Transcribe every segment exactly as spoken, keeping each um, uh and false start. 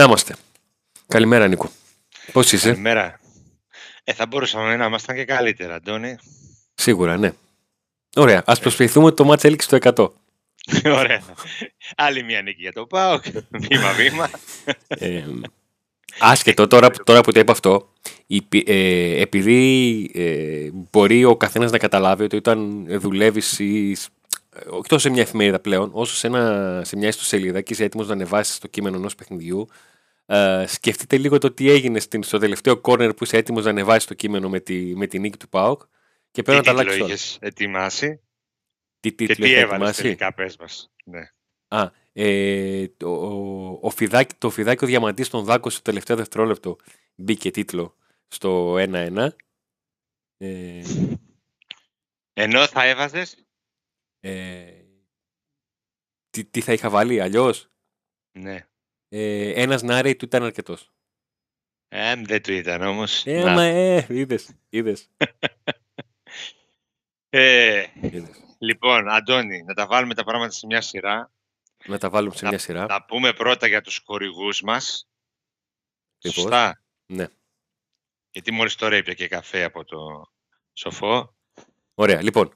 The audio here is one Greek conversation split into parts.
Να είμαστε. Καλημέρα, Νίκο. Πώς είσαι? Καλημέρα. Ε, θα μπορούσαμε να ήμασταν και καλύτερα, Αντώνη. Σίγουρα, ναι. Ωραία. Ας προσποιηθούμε ότι το μάτς έληξε το εκατό. Ωραία. Άλλη μια νίκη για το ΠΑΟΚ. Βήμα-βήμα. Ε, άσχετο, τώρα, τώρα που το είπα αυτό, ε, επειδή ε, μπορεί ο καθένας να καταλάβει ότι όταν δουλεύεις ή, όχι τόσο σε μια εφημερίδα πλέον, όσο σε, ένα, σε μια ιστοσελίδα και είσαι έτοιμος να ανεβάσεις το κείμενο ενός παιχνιδιού, ε, σκεφτείτε λίγο το τι έγινε στην, στο τελευταίο κόρνερ που είσαι έτοιμος να ανεβάσεις το κείμενο με τη, με τη νίκη του ΠΑΟΚ και πρέπει να τα αλλάξεις όλα. Τι τίτλο ετοιμάσει τι, τι, και τι έβαλες τελικά, πες μας. Ναι. Α, ε, το, ο, ο φιδάκι, το φιδάκι ο Διαμαντής τον δάκωσε το τελευταίο δευτερόλεπτο, μπήκε τίτλο στο ένα ένα. Ε, Ενώ θα έβαζες... Ε, τι, τι θα είχα βάλει αλλιώς? Ναι. Ε, ένας Νάρη του ήταν αρκετός. Ε, δεν του ήταν όμως. Ε, μα, ε, είδες, είδες. ε, είδες. Λοιπόν, Αντώνη, να τα βάλουμε τα πράγματα σε μια σειρά. Να τα βάλουμε σε μια σειρά. Να πούμε πρώτα για τους χορηγούς μας. Λοιπόν, σωστά. Ναι. Γιατί μόλις τώρα έπια και καφέ από το σοφό. Ωραία, λοιπόν.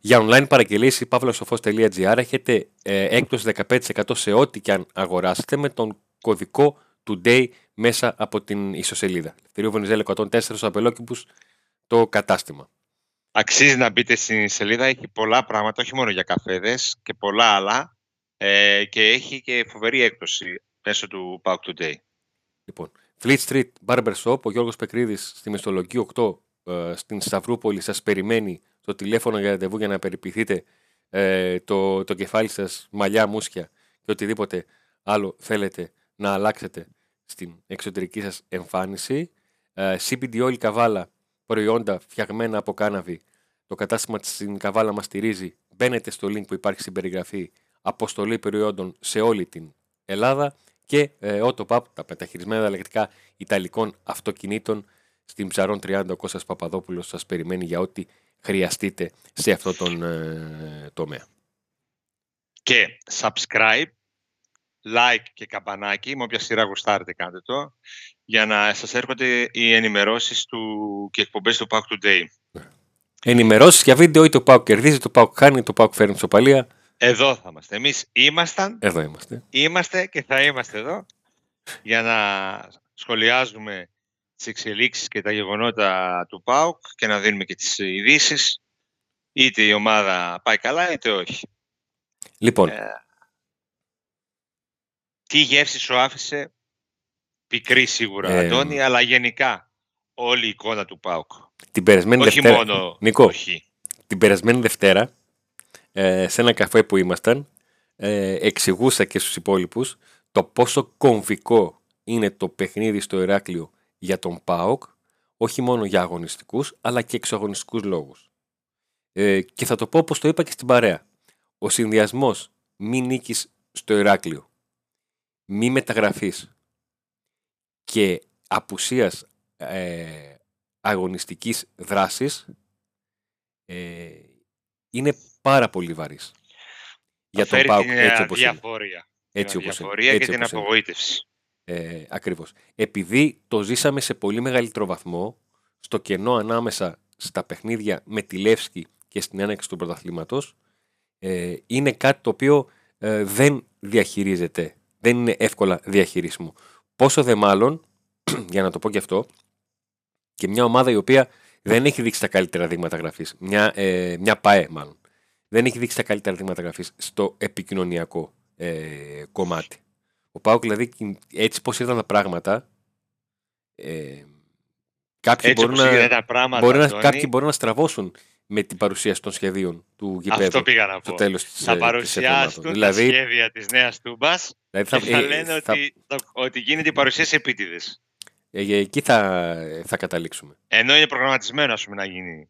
Για online παραγγελίες η παύλα σοφός τελεία τζι άρ έχετε ε, έκπτωση δεκαπέντε τοις εκατό σε ό,τι και αν αγοράσετε με τον κωδικό today μέσα από την ιστοσελίδα. Ελευθερίου Βενιζέλου εκατόν τέσσερα στο Αμπελόκηπους το κατάστημα. Αξίζει να μπείτε στην σελίδα, έχει πολλά πράγματα, όχι μόνο για καφέδες και πολλά άλλα ε, και έχει και φοβερή έκπτωση μέσω του Pack Today. Λοιπόν, Fleet Street Barber Shop, ο Γιώργος Πεκρίδης στη Μισθολογική οκτώ ε, στην Σταυρούπολη σας περιμένει το τηλέφωνο για ραντεβού για να περιποιηθείτε ε, το, το κεφάλι σας, μαλλιά, μουσκια και οτιδήποτε άλλο θέλετε να αλλάξετε στην εξωτερική σας εμφάνιση. Ε, σι μπι ντι Oil Kavala, προϊόντα φτιαγμένα από κάναβη. Το κατάστημα στην Καβάλα μας στηρίζει. Μπαίνετε στο link που υπάρχει στην περιγραφή. Αποστολή προϊόντων σε όλη την Ελλάδα και ε, AutoPAP, τα μεταχειρισμένα ανταλλακτικά ιταλικών αυτοκινήτων στην Ψαρών τριάντα. Ο Κώστας Παπαδόπουλος σας περιμένει για ό,τι χρειαστείτε σε αυτό τον ε, τομέα. Και subscribe, like και καμπανάκι, με όποια σειρά γουστάρετε κάντε το, για να σας έρχονται οι ενημερώσεις του... και εκπομπές του Pack Today. Ενημερώσεις για βίντεο ή το Pack κερδίζει, το Pack χάνει, το Pack φέρνει σοπαλία. Εδώ θα είμαστε. Εμείς ήμασταν, εδώ είμαστε. είμαστε και θα είμαστε εδώ για να σχολιάζουμε τις εξελίξεις και τα γεγονότα του ΠΑΟΚ και να δίνουμε και τις ειδήσεις, είτε η ομάδα πάει καλά είτε όχι. Λοιπόν, ε, τι γεύση σου άφησε? Πικρή σίγουρα, ε, Αντώνη, αλλά γενικά όλη η εικόνα του ΠΑΟΚ. Την περασμένη όχι Δευτέρα, μόνο Νίκο, όχι. Την περασμένη Δευτέρα ε, σε ένα καφέ που ήμασταν ε, εξηγούσα και στους υπόλοιπους το πόσο κομβικό είναι το παιχνίδι στο Ηράκλειο για τον ΠΑΟΚ, όχι μόνο για αγωνιστικούς, αλλά και εξωαγωνιστικούς λόγους. Ε, και θα το πω όπως το είπα και στην παρέα. Ο συνδυασμός μη νίκης στο Ηράκλειο, μη μεταγραφής και απουσίας ε, αγωνιστικής δράσης ε, είναι πάρα πολύ βαρύς. Για τον ΠΑΟΚ, έτσι όπως είναι. Έτσι όπως είναι. Και έτσι την όπως απογοήτευση. Ε, ακριβώς. Επειδή το ζήσαμε σε πολύ μεγαλύτερο βαθμό στο κενό ανάμεσα στα παιχνίδια με τη Λέφσκι και στην έναρξη του πρωταθλήματος, ε, είναι κάτι το οποίο ε, δεν διαχειρίζεται, δεν είναι εύκολα διαχειρίσιμο. Πόσο δε μάλλον, για να το πω και αυτό, και μια ομάδα η οποία δεν έχει δείξει τα καλύτερα δείγματα γραφής, μια, ε, μια ΠΑΕ μάλλον, δεν έχει δείξει τα καλύτερα δείγματα γραφής στο επικοινωνιακό ε, κομμάτι. Ο ΠΑΟΚ δηλαδή, έτσι πως ήταν τα πράγματα, ε, κάποιοι, μπορούν να, τα πράγματα μπορούν να, κάποιοι μπορούν να στραβώσουν με την παρουσίαση των σχεδίων του γηπέδου. Αυτό πήγα να πω. Τέλος θα της, παρουσιάσουν της δηλαδή, τα σχέδια της Νέας Τούμπας δηλαδή θα, και θα ε, λένε θα, ότι, θα, ότι γίνεται η παρουσίαση επίτηδες. Ε, εκεί θα, θα καταλήξουμε. Ενώ είναι προγραμματισμένο ας πούμε να γίνει.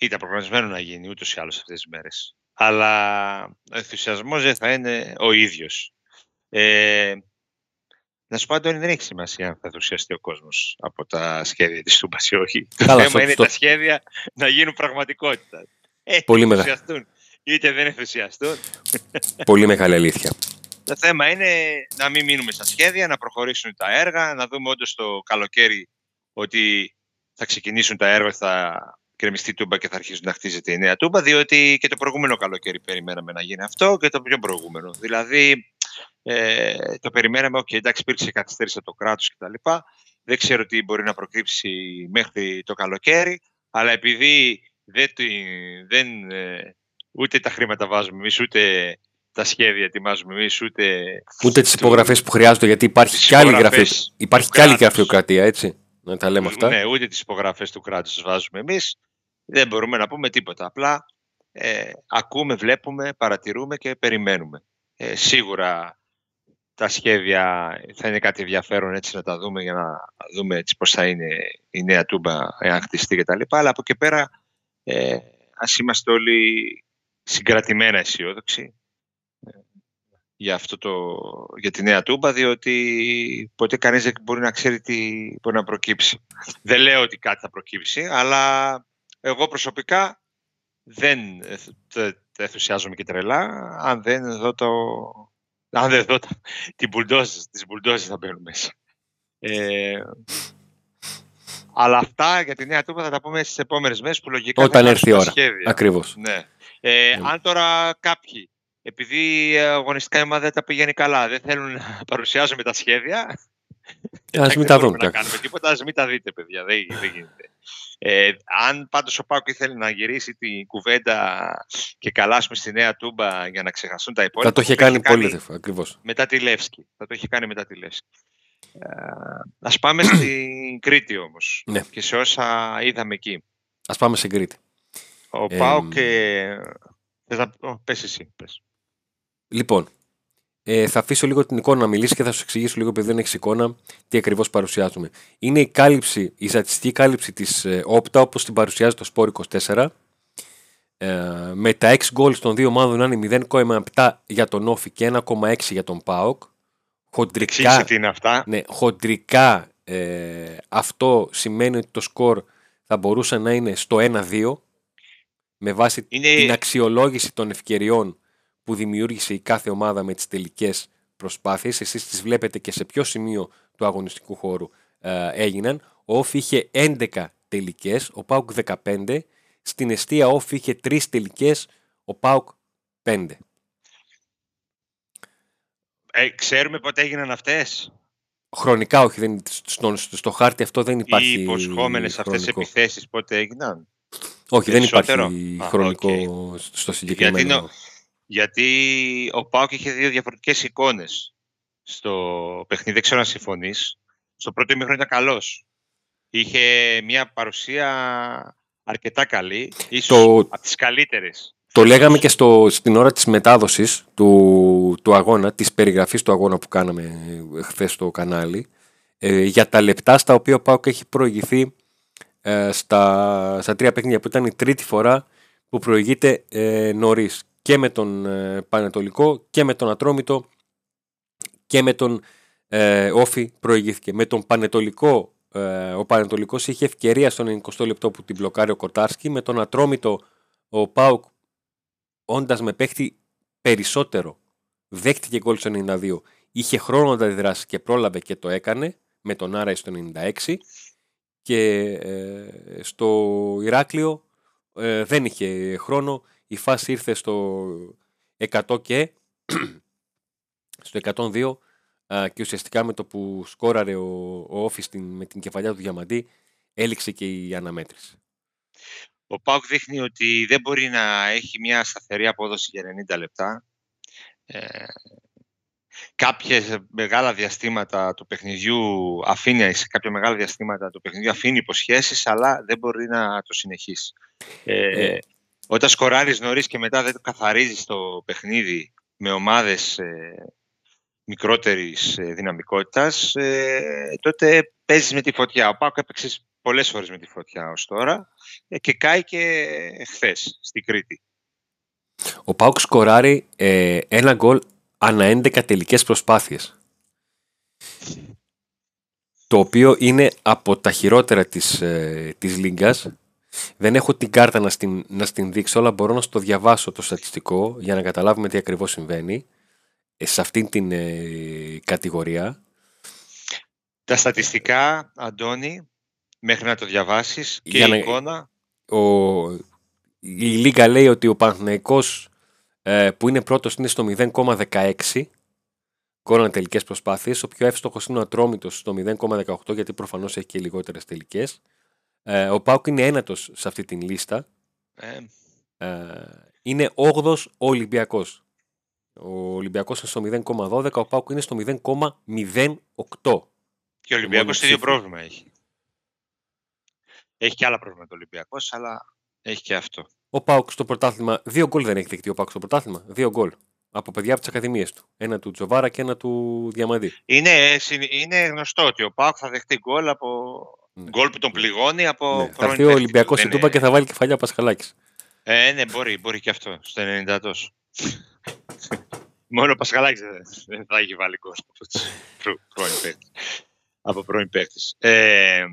Ήταν προγραμματισμένο να γίνει ούτως ή άλλως αυτές τις μέρες. Αλλά ο ενθουσιασμός δεν θα είναι ο ίδιος. Ε, να σου πω, Αντώνη, δεν έχει σημασία αν θα ενθουσιαστεί ο κόσμος από τα σχέδια της Τούμπας ή όχι. Το θέμα στο... είναι τα σχέδια να γίνουν πραγματικότητα. Πολύ ε, ενθουσιαστούν, μεγάλη. Είτε δεν ενθουσιαστούν. Πολύ μεγάλη αλήθεια. Το θέμα είναι να μην μείνουμε στα σχέδια, να προχωρήσουν τα έργα, να δούμε όντως το καλοκαίρι ότι θα ξεκινήσουν τα έργα, θα κρεμιστεί η Τούμπα και θα αρχίσουν να χτίζεται η νέα Τούμπα, διότι και το προηγούμενο καλοκαίρι περιμέναμε να γίνει αυτό και το πιο προηγούμενο. Δηλαδή, ε, το περιμέναμε, okay, εντάξει, υπήρξε καθυστέρηση από το κράτος κτλ. Δεν ξέρω τι μπορεί να προκύψει μέχρι το καλοκαίρι, αλλά επειδή δεν, δεν, ούτε τα χρήματα βάζουμε εμείς, ούτε τα σχέδια ετοιμάζουμε εμείς, ούτε. Ούτε τις υπογραφές που χρειάζονται, γιατί υπάρχει κι άλλη, άλλη γραφειοκρατία, έτσι. Να τα λέμε αυτά. Ναι, ούτε τις υπογραφές του κράτους βάζουμε εμείς. Δεν μπορούμε να πούμε τίποτα. Απλά ε, ακούμε, βλέπουμε, παρατηρούμε και περιμένουμε. Ε, σίγουρα τα σχέδια θα είναι κάτι ενδιαφέρον, έτσι να τα δούμε, για να δούμε έτσι πώς θα είναι η νέα Τούμπα, εάν χτιστεί κτλ. Αλλά από εκεί πέρα ε, ας είμαστε όλοι συγκρατημένα αισιόδοξοι για, αυτό το, για τη νέα Τούμπα, διότι ποτέ κανείς δεν μπορεί να ξέρει τι μπορεί να προκύψει. Δεν λέω ότι κάτι θα προκύψει, αλλά εγώ προσωπικά δεν ενθουσιάζομαι και τρελά, αν δεν δω, το, αν δεν δω το, την μπουλντόζες, τις μπουλντόζες θα μπαίνουν μέσα. Ε, αλλά αυτά για τη νέα Τούμπα θα τα πούμε στις επόμενες μέρες που λογικά όταν έρθει η ώρα, σχέδια. Ακριβώς. Ναι. Ε, ε. Αν τώρα κάποιοι, επειδή αγωνιστικά η ομάδα δεν τα πηγαίνει καλά, δεν θέλουν να παρουσιάζουμε τα σχέδια, ας μην τα δούμε, να κάνουμε τίποτα, ας μην τα δείτε, παιδιά, δεν, δεν γίνεται. Ε, αν πάντως ο ΠΑΟΚ ήθελε να γυρίσει την κουβέντα και καλάσουμε στη νέα Τούμπα για να ξεχαστούν τα υπόλοιπα, θα το είχε κάνει, κάνει πολύ δεύτε, ακριβώς. Μετά τη Λέφσκι, θα το είχε κάνει μετά τη Λέφσκι. Ε, ας πάμε στην Κρήτη όμως, ναι, και σε όσα είδαμε εκεί. Ας πάμε στην Κρήτη. Ο ε, ΠΑΟΚ... Ε, πες εσύ, πες. Λοιπόν, ε, θα αφήσω λίγο την εικόνα να μιλήσει και θα σου εξηγήσω λίγο, επειδή δεν έχεις εικόνα, τι ακριβώς παρουσιάζουμε. Είναι η κάλυψη, η στατιστική κάλυψη της ε, όπτα, όπως την παρουσιάζει το Σπόρ είκοσι τέσσερα, ε, με τα έξι γκολ των δύο ομάδων να είναι μηδέν κόμμα επτά για τον Όφη και ένα κόμμα έξι για τον ΠΑΟΚ. Χοντρικά, τι είναι αυτά. Ναι, χοντρικά ε, αυτό σημαίνει ότι το σκορ θα μπορούσε να είναι στο ένα δύο. Με βάση είναι... την αξιολόγηση των ευκαιριών που δημιούργησε η κάθε ομάδα με τις τελικές προσπάθειες. Εσείς τις βλέπετε και σε ποιο σημείο του αγωνιστικού χώρου ε, έγιναν. Ο Όφη είχε έντεκα τελικές, ο ΠΑΟΚ δεκαπέντε. Στην εστία ο Όφη είχε τρεις τελικές, ο ΠΑΟΚ πέντε. Ε, ξέρουμε πότε έγιναν αυτές. Χρονικά όχι, δεν, στο, στο χάρτη αυτό δεν υπάρχει. Οι υποσχόμενες αυτές επιθέσεις πότε έγιναν. Όχι, δεν υπάρχει Α, χρονικό okay. στο συγκεκριμένο. Γιατί, νο... γιατί ο ΠΑΟΚ είχε δύο διαφορετικές εικόνες στο παιχνίδι, δεν ξέρω αν συμφωνείς. Στο πρώτο ημίχρονο ήταν καλός. Είχε μια παρουσία αρκετά καλή, ίσως το... από τις καλύτερες. Το λέγαμε και στο, στην ώρα της μετάδοσης του, του αγώνα, της περιγραφής του αγώνα που κάναμε χθες στο κανάλι, ε, για τα λεπτά στα οποία ο ΠΑΟΚ έχει προηγηθεί Στα, στα τρία παιχνίδια, που ήταν η τρίτη φορά που προηγείται ε, νωρίς, και με τον ε, Πανατολικό και με τον Ατρόμητο και με τον ε, Όφη προηγήθηκε. Με τον Πανατολικό, ε, ο Πανατολικός είχε ευκαιρία στον εικοστό λεπτό που την μπλοκάρει ο Κοτάρσκι. Με τον Ατρόμητο ο ΠΑΟΚ, όντας με παίχτη περισσότερο, δέχτηκε γκολ στο ενενήντα δύο, είχε χρόνο να αντιδράσει και πρόλαβε και το έκανε με τον Άρα στο ενενήντα έξι. Και ε, στο Ηράκλειο ε, δεν είχε χρόνο. Η φάση ήρθε στο εκατό και στο εκατόν δύο ε, και ουσιαστικά με το που σκόραρε ο, ο Όφης με την κεφαλιά του Διαμαντή έληξε και η αναμέτρηση. Ο ΠΑΟΚ δείχνει ότι δεν μπορεί να έχει μια σταθερή απόδοση για ενενήντα λεπτά. Ε, Κάποιες μεγάλα διαστήματα του παιχνιδιού αφήνει, σε κάποια μεγάλα διαστήματα του παιχνιδιού αφήνει υποσχέσεις, αλλά δεν μπορεί να το συνεχίσει. Ε, ε. Όταν σκοράρεις νωρίς και μετά δεν το καθαρίζεις το παιχνίδι με ομάδες ε, μικρότερης ε, δυναμικότητας, ε, τότε παίζεις με τη φωτιά. Ο ΠΑΟΚ έπαιξε πολλές φορές με τη φωτιά ως τώρα ε, και κάει και χθες στην Κρήτη. Ο ΠΑΟΚ σκοράρει ε, ένα γκολ ανά έντεκα τελικές προσπάθειες. Το οποίο είναι από τα χειρότερα της, ε, της Λίγκας. Δεν έχω την κάρτα να στην, να στην δείξω, αλλά μπορώ να στο διαβάσω το στατιστικό για να καταλάβουμε τι ακριβώς συμβαίνει. σε αυτήν την ε, κατηγορία. Τα στατιστικά, Αντώνη, μέχρι να το διαβάσεις και η να... εικόνα. Ο... Η Λίγκα λέει ότι ο Παναθηναϊκός ε, που είναι πρώτος είναι στο μηδέν κόμμα δεκαέξι εικόνα τελικές προσπάθειες. Ο πιο εύστοχος είναι ο Ατρόμητος στο μηδέν κόμμα δεκαοκτώ, γιατί προφανώς έχει και λιγότερες τελικές. Ε, ο ΠΑΟΚ είναι ένατος σε αυτή την λίστα. Ε. Ε, είναι όγδοος ο Ολυμπιακός. Ο Ολυμπιακός είναι στο μηδέν κόμμα δώδεκα, ο ΠΑΟΚ είναι στο μηδέν κόμμα μηδέν οκτώ. Και ο Ολυμπιακός το ίδιο πρόβλημα έχει. Έχει και άλλα πρόβλημα το Ολυμπιακός, αλλά έχει και αυτό. Ο ΠΑΟΚ στο πρωτάθλημα, δύο γκολ δεν έχει δεχτεί ο ΠΑΟΚ στο πρωτάθλημα. Δύο γκολ από παιδιά από τις ακαδημίες του. Ένα του Τζοβάρα και ένα του Διαμαντή. Είναι, είναι γνωστό ότι ο ΠΑΟΚ θα δεχτεί γκολ από. Ναι. Γκολ που τον πληγώνει από. Ναι. Θα έρθει ο Ολυμπιακός στην Τούμπα και θα βάλει κεφαλιά ο Πασχαλάκης. Ε, ναι, μπορεί, μπορεί και αυτό. Στο ενενήντα τόσο. Μόνο ο Πασχαλάκης δεν θα έχει βάλει γκολ από πρώην παίκτη. Ε,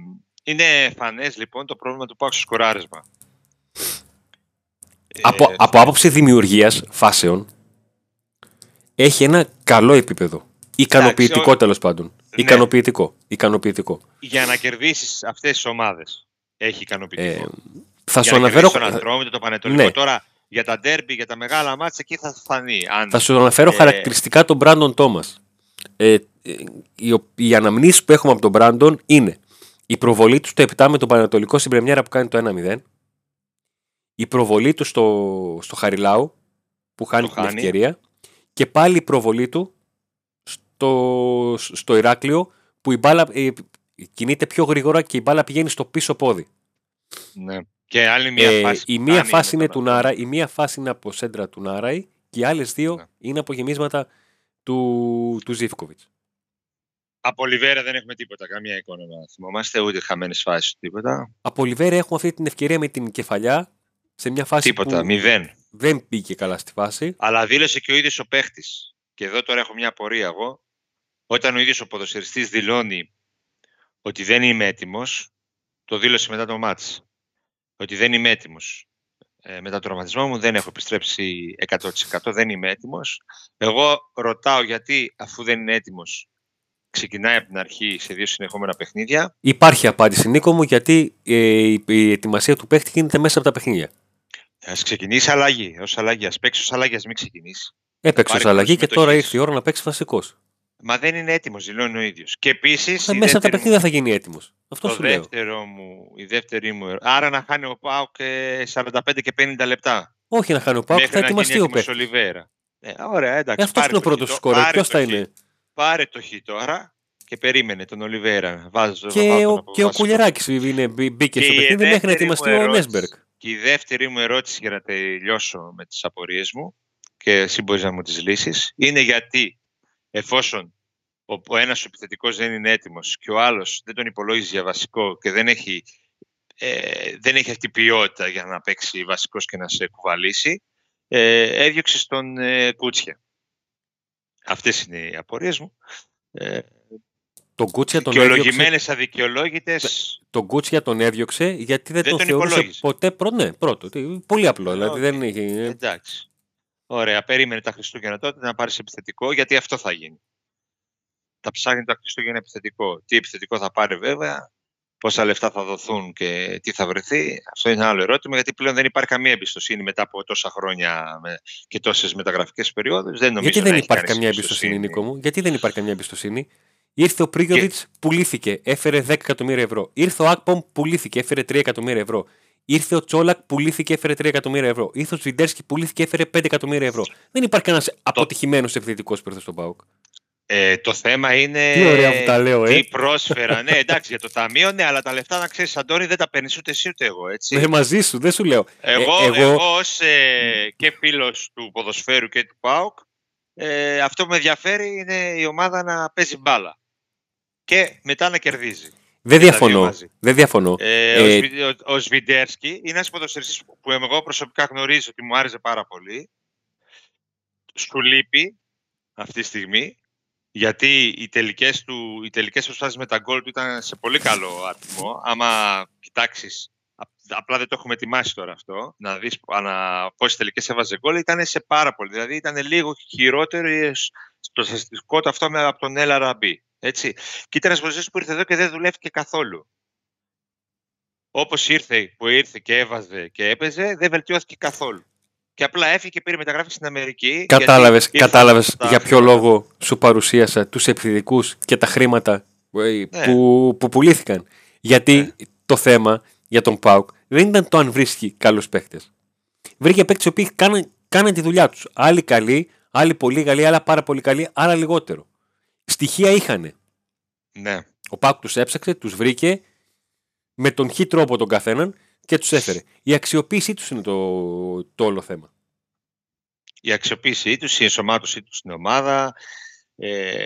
είναι φανές λοιπόν το πρόβλημα του ΠΑΟΚ στο σκοράρισμα. Από, ε, από άποψη δημιουργίας φάσεων έχει ένα καλό επίπεδο. Ικανοποιητικό τέλος πάντων. Ναι. Ικανοποιητικό, ικανοποιητικό. Για να κερδίσεις αυτές τις ομάδες έχει ικανοποιητικό. Ε, θα για σου να αναφέρω... τον Ατρόμητο, το Πανατολικό. Ναι. Τώρα για τα ντέρμπι, για τα μεγάλα μάτσα εκεί θα φανεί. Αν... Θα σου αναφέρω ε... χαρακτηριστικά τον Μπράντον Τόμας. Ε, οι, οι αναμνήσεις που έχουμε από τον Μπράντον είναι η προβολή του στο επτά με τον Πανατολικό στην πρεμιέρα που κάνει το ένα μηδέν. Η προβολή του στο, στο Χαριλάου που χάνει το την χάνει. ευκαιρία. Και πάλι η προβολή του στο, στο Ηράκλειο που η μπάλα ε, κινείται πιο γρήγορα και η μπάλα πηγαίνει στο πίσω πόδι. Ναι. Και άλλη μία ε, φάση. Η μία φάση είναι, είναι του Νάρα, η μία φάση είναι από σέντρα του Νάρα και οι άλλες δύο ναι. είναι από γεμίσματα του, του Ζίβκοβιτς. Από Λιβέρα δεν έχουμε τίποτα, καμία εικόνα να θυμόμαστε, ούτε χαμένες φάσεις, τίποτα. Από Λιβέρα έχουμε αυτή την ευκαιρία με την κεφαλιά σε μια φάση τίποτα, που μηδέν. Δεν πήγε καλά στη φάση. Αλλά δήλωσε και ο ίδιος ο παίχτης. Και εδώ τώρα έχω μια απορία εγώ. Όταν ο ίδιος ο ποδοσφαιριστής δηλώνει ότι δεν είμαι έτοιμος, το δήλωσε μετά το μάτς. Ότι δεν είμαι έτοιμος. Ε, μετά τον τραυματισμό μου δεν έχω επιστρέψει εκατό τοις εκατό, δεν είμαι έτοιμος. Εγώ ρωτάω γιατί αφού δεν είναι έτοιμος ξεκινάει από την αρχή σε δύο συνεχόμενα παιχνίδια. Υπάρχει απάντηση, Νίκο μου, γιατί ε, η ετοιμασία του παίχτη γίνεται μέσα από τα παιχνίδια. Ας ξεκινήσει αλλαγή, ως αλλαγή. Ας παίξει ως αλλαγή, ας μην ξεκινήσει. Έπαιξε ως αλλαγή και τώρα ήρθε η ώρα να παίξει βασικός. Μα δεν είναι έτοιμος, δηλώνει ο ίδιος. Και επίσης. Μέσα δεύτερη... από τα παιχνίδια θα γίνει έτοιμος. Αυτό το σου λέω. Δεύτερο μου, η δεύτερη μου. Άρα να χάνει ο ΠΑΟΚ σαράντα πέντε και πενήντα λεπτά. Όχι να χάνει ο ΠΑΟΚ, θα ετοιμαστεί ο παίκτης. Ε, ωραία, εντάξει. Αυτό είναι ο πρώτος σκορέρ. Ποιο θα είναι. Πάρε το χι τώρα και περίμενε τον Ολιβέρα. Βάζω, και ο, και ο Κουλιεράκης μπήκε στο παιχνίδι μέχρι να ετοιμαστεί ο Νέσμπεργκ. Και η δεύτερη μου ερώτηση για να τελειώσω με τις απορίες μου και εσύ μπορείς να μου τις λύσεις είναι γιατί εφόσον ο ένας επιθετικός δεν είναι έτοιμος και ο άλλος δεν τον υπολόγιζει για βασικό και δεν έχει, ε, δεν έχει αυτή ποιότητα για να παίξει βασικός και να σε κουβαλήσει, ε, έδιωξε στον ε, Κούτσια. Αυτές είναι οι απορίες μου. Ε, τον Κούτσια τον έδιωξε. Αδικαιολόγητες. Τον Κούτσια τον έδιωξε γιατί δεν, δεν τον θεωρούσε υπολόγιζε. Ποτέ πρώτο. Ναι, πρώτο. Πολύ απλό. Δηλαδή δεν είχε... Εντάξει. Ωραία. Περίμενε τα Χριστούγεννα τότε να πάρεις επιθετικό γιατί αυτό θα γίνει. Θα ψάχνει τα Χριστούγεννα επιθετικό. Τι επιθετικό θα πάρει βέβαια, πόσα λεφτά θα δοθούν και τι θα βρεθεί. Αυτό είναι ένα άλλο ερώτημα γιατί πλέον δεν υπάρχει καμία εμπιστοσύνη μετά από τόσα χρόνια και τόσες μεταγραφικές περιόδους. Δεν νομίζω γιατί δεν υπάρχει καμία εμπιστοσύνη, Νίκο μου. Γιατί δεν υπάρχει καμία εμπιστοσύνη. Ήρθε ο Πρίγκοβιτς, και... πουλήθηκε, έφερε δέκα εκατομμύρια ευρώ. Ήρθε ο Άκπομ, πουλήθηκε, έφερε τρία εκατομμύρια ευρώ. Ήρθε ο Τσόλακ, πουλήθηκε, έφερε τρία εκατομμύρια ευρώ. Ήρθε ο Τσβιντέρσκι, πουλήθηκε, έφερε πέντε εκατομμύρια ευρώ. Δεν υπάρχει κανένα το... αποτυχημένο επιθετικό που ήρθε στον ΠΑΟΚ. Ε, το θέμα είναι. Τι ωραία που τα λέω, ε. Τι πρόσφερα. Ναι, εντάξει, για το ταμείο, ναι, αλλά τα λεφτά να ξέρεις, Αντώνη, δεν τα παίρνεις ούτε εσύ ούτε εγώ. Έτσι. Ναι, μαζί σου, δεν σου λέω. Εγώ, ε, εγώ... εγώ ως ε, και φίλος του ποδοσφαίρου και του ΠΑΟΚ, ε, αυτό που με ενδιαφέρει είναι η ομάδα να παίζει μπάλα. Και μετά να κερδίζει. Δεν διαφωνώ. Δεν διαφωνώ. Ε, ε, ο Σβιντέρσκι είναι ένας ποδοσφαιριστής που εγώ προσωπικά γνωρίζω ότι μου άρεσε πάρα πολύ. Σου λείπει αυτή τη στιγμή, γιατί οι τελικές του, οι τελικές προσπάθειες με τα γκολ του ήταν σε πολύ καλό άτομο. Άμα κοιτάξεις Απλά δεν το έχουμε ετοιμάσει τώρα αυτό. Να δεις πόσες τελικές έβαζε γκολ. Ήταν σε πάρα πολύ. Δηλαδή ήταν λίγο χειρότερο στο στατιστικό του αυτό από τον Έλα Ραμπή. Έτσι. Και ήταν ένας προσφυγής που ήρθε εδώ και δεν δουλεύτηκε καθόλου. Όπως ήρθε, που ήρθε και έβαζε και έπαιζε, δεν βελτιώθηκε καθόλου. Και απλά έφυγε και πήρε μεταγράφη στην Αμερική. Κατάλαβες, κατάλαβες για ποιο χρήματα. Λόγο σου παρουσίασα τους επιθετικούς και τα χρήματα ναι. που, που πουλήθηκαν. Γιατί ναι. το θέμα για τον ΠΑΟΚ δεν ήταν το αν βρίσκει καλούς παίκτες. Βρήκε παίκτες οι οποίοι κάναν, κάναν τη δουλειά τους. Άλλοι καλοί, άλλοι πολύ καλοί, άλλα πάρα πολύ καλοί, άλλα λιγότερο. Στοιχεία είχανε. Ναι. Ο ΠΑΟΚ τους έψαξε, τους βρήκε με τον χι τρόπο τον καθέναν και τους έφερε. Η αξιοποίησή τους είναι το, το όλο θέμα. Η αξιοποίησή τους, η ενσωμάτωσή τους στην ομάδα. Ε...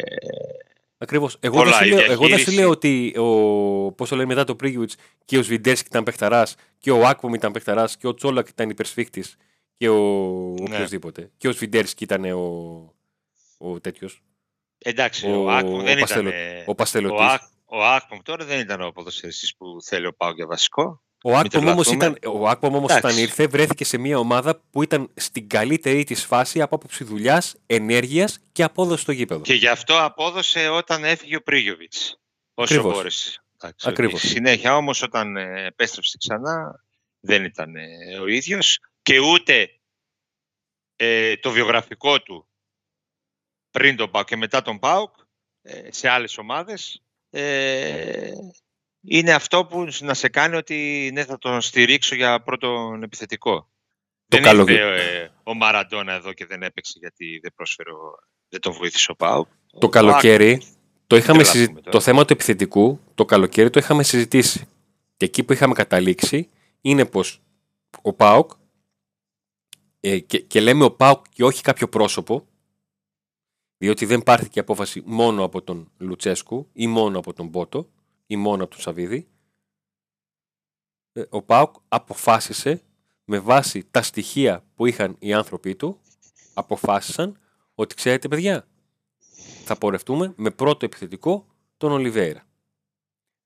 Ακριβώς. Εγώ δεν σου λέω, εγώ δεν σου λέω ότι ο, πώς το λένε μετά το Πρίγκοβιτς και ο Σβιντέρσκι ήταν παιχταράς και ο Άκπομ ήταν παιχταράς και ο Τσόλακ ήταν υπερσφίχτης και ο ναι. οποιοδήποτε. Και ο Σβιντέρσκι ήταν ο, ο τέτοιος. Εντάξει, ο, ο Άκπομ δεν ήταν. Ο Παστελότης. Ο Άκπομ τώρα δεν ήταν ο ποδοσφαιριστής που θέλει ο ΠΑΟΚ για βασικό. Ο Άκπομ όμως, ήταν, ο Άκπομ όμως όταν ήρθε βρέθηκε σε μια ομάδα που ήταν στην καλύτερη της φάση από άποψη δουλειάς, ενέργειας και απόδοση στο γήπεδο. Και γι' αυτό απόδοσε όταν έφυγε ο Πρίγκοβιτς. Όσο μπόρεσε. Ακριβώς. Συνέχεια όμως όταν επέστρεψε ξανά δεν ήταν ο ίδιος και ούτε ε, το βιογραφικό του πριν τον ΠΑΟΚ και μετά τον ΠΑΟΚ ε, σε άλλες ομάδες ε, είναι αυτό που να σε κάνει ότι ναι, θα τον στηρίξω για πρώτον επιθετικό. Το δεν ήρθε ε, ο Μαραντόνα εδώ και δεν έπαιξε γιατί δεν πρόσφερε, δεν τον βοήθησε ο ΠΑΟΚ. Το ο καλοκαίρι, Άκου, το, είχαμε συζη... το θέμα του επιθετικού, το καλοκαίρι το είχαμε συζητήσει. Και εκεί που είχαμε καταλήξει είναι πως ο ΠΑΟΚ ε, και, και λέμε ο ΠΑΟΚ και όχι κάποιο πρόσωπο, διότι δεν πάρθηκε απόφαση μόνο από τον Λουτσέσκου ή μόνο από τον Μπότο, ή μόνο από τον Σαββίδη. Ο ΠΑΟΚ αποφάσισε με βάση τα στοιχεία που είχαν οι άνθρωποι του, αποφάσισαν ότι ξέρετε παιδιά, θα πορευτούμε με πρώτο επιθετικό τον Ολιβέρα.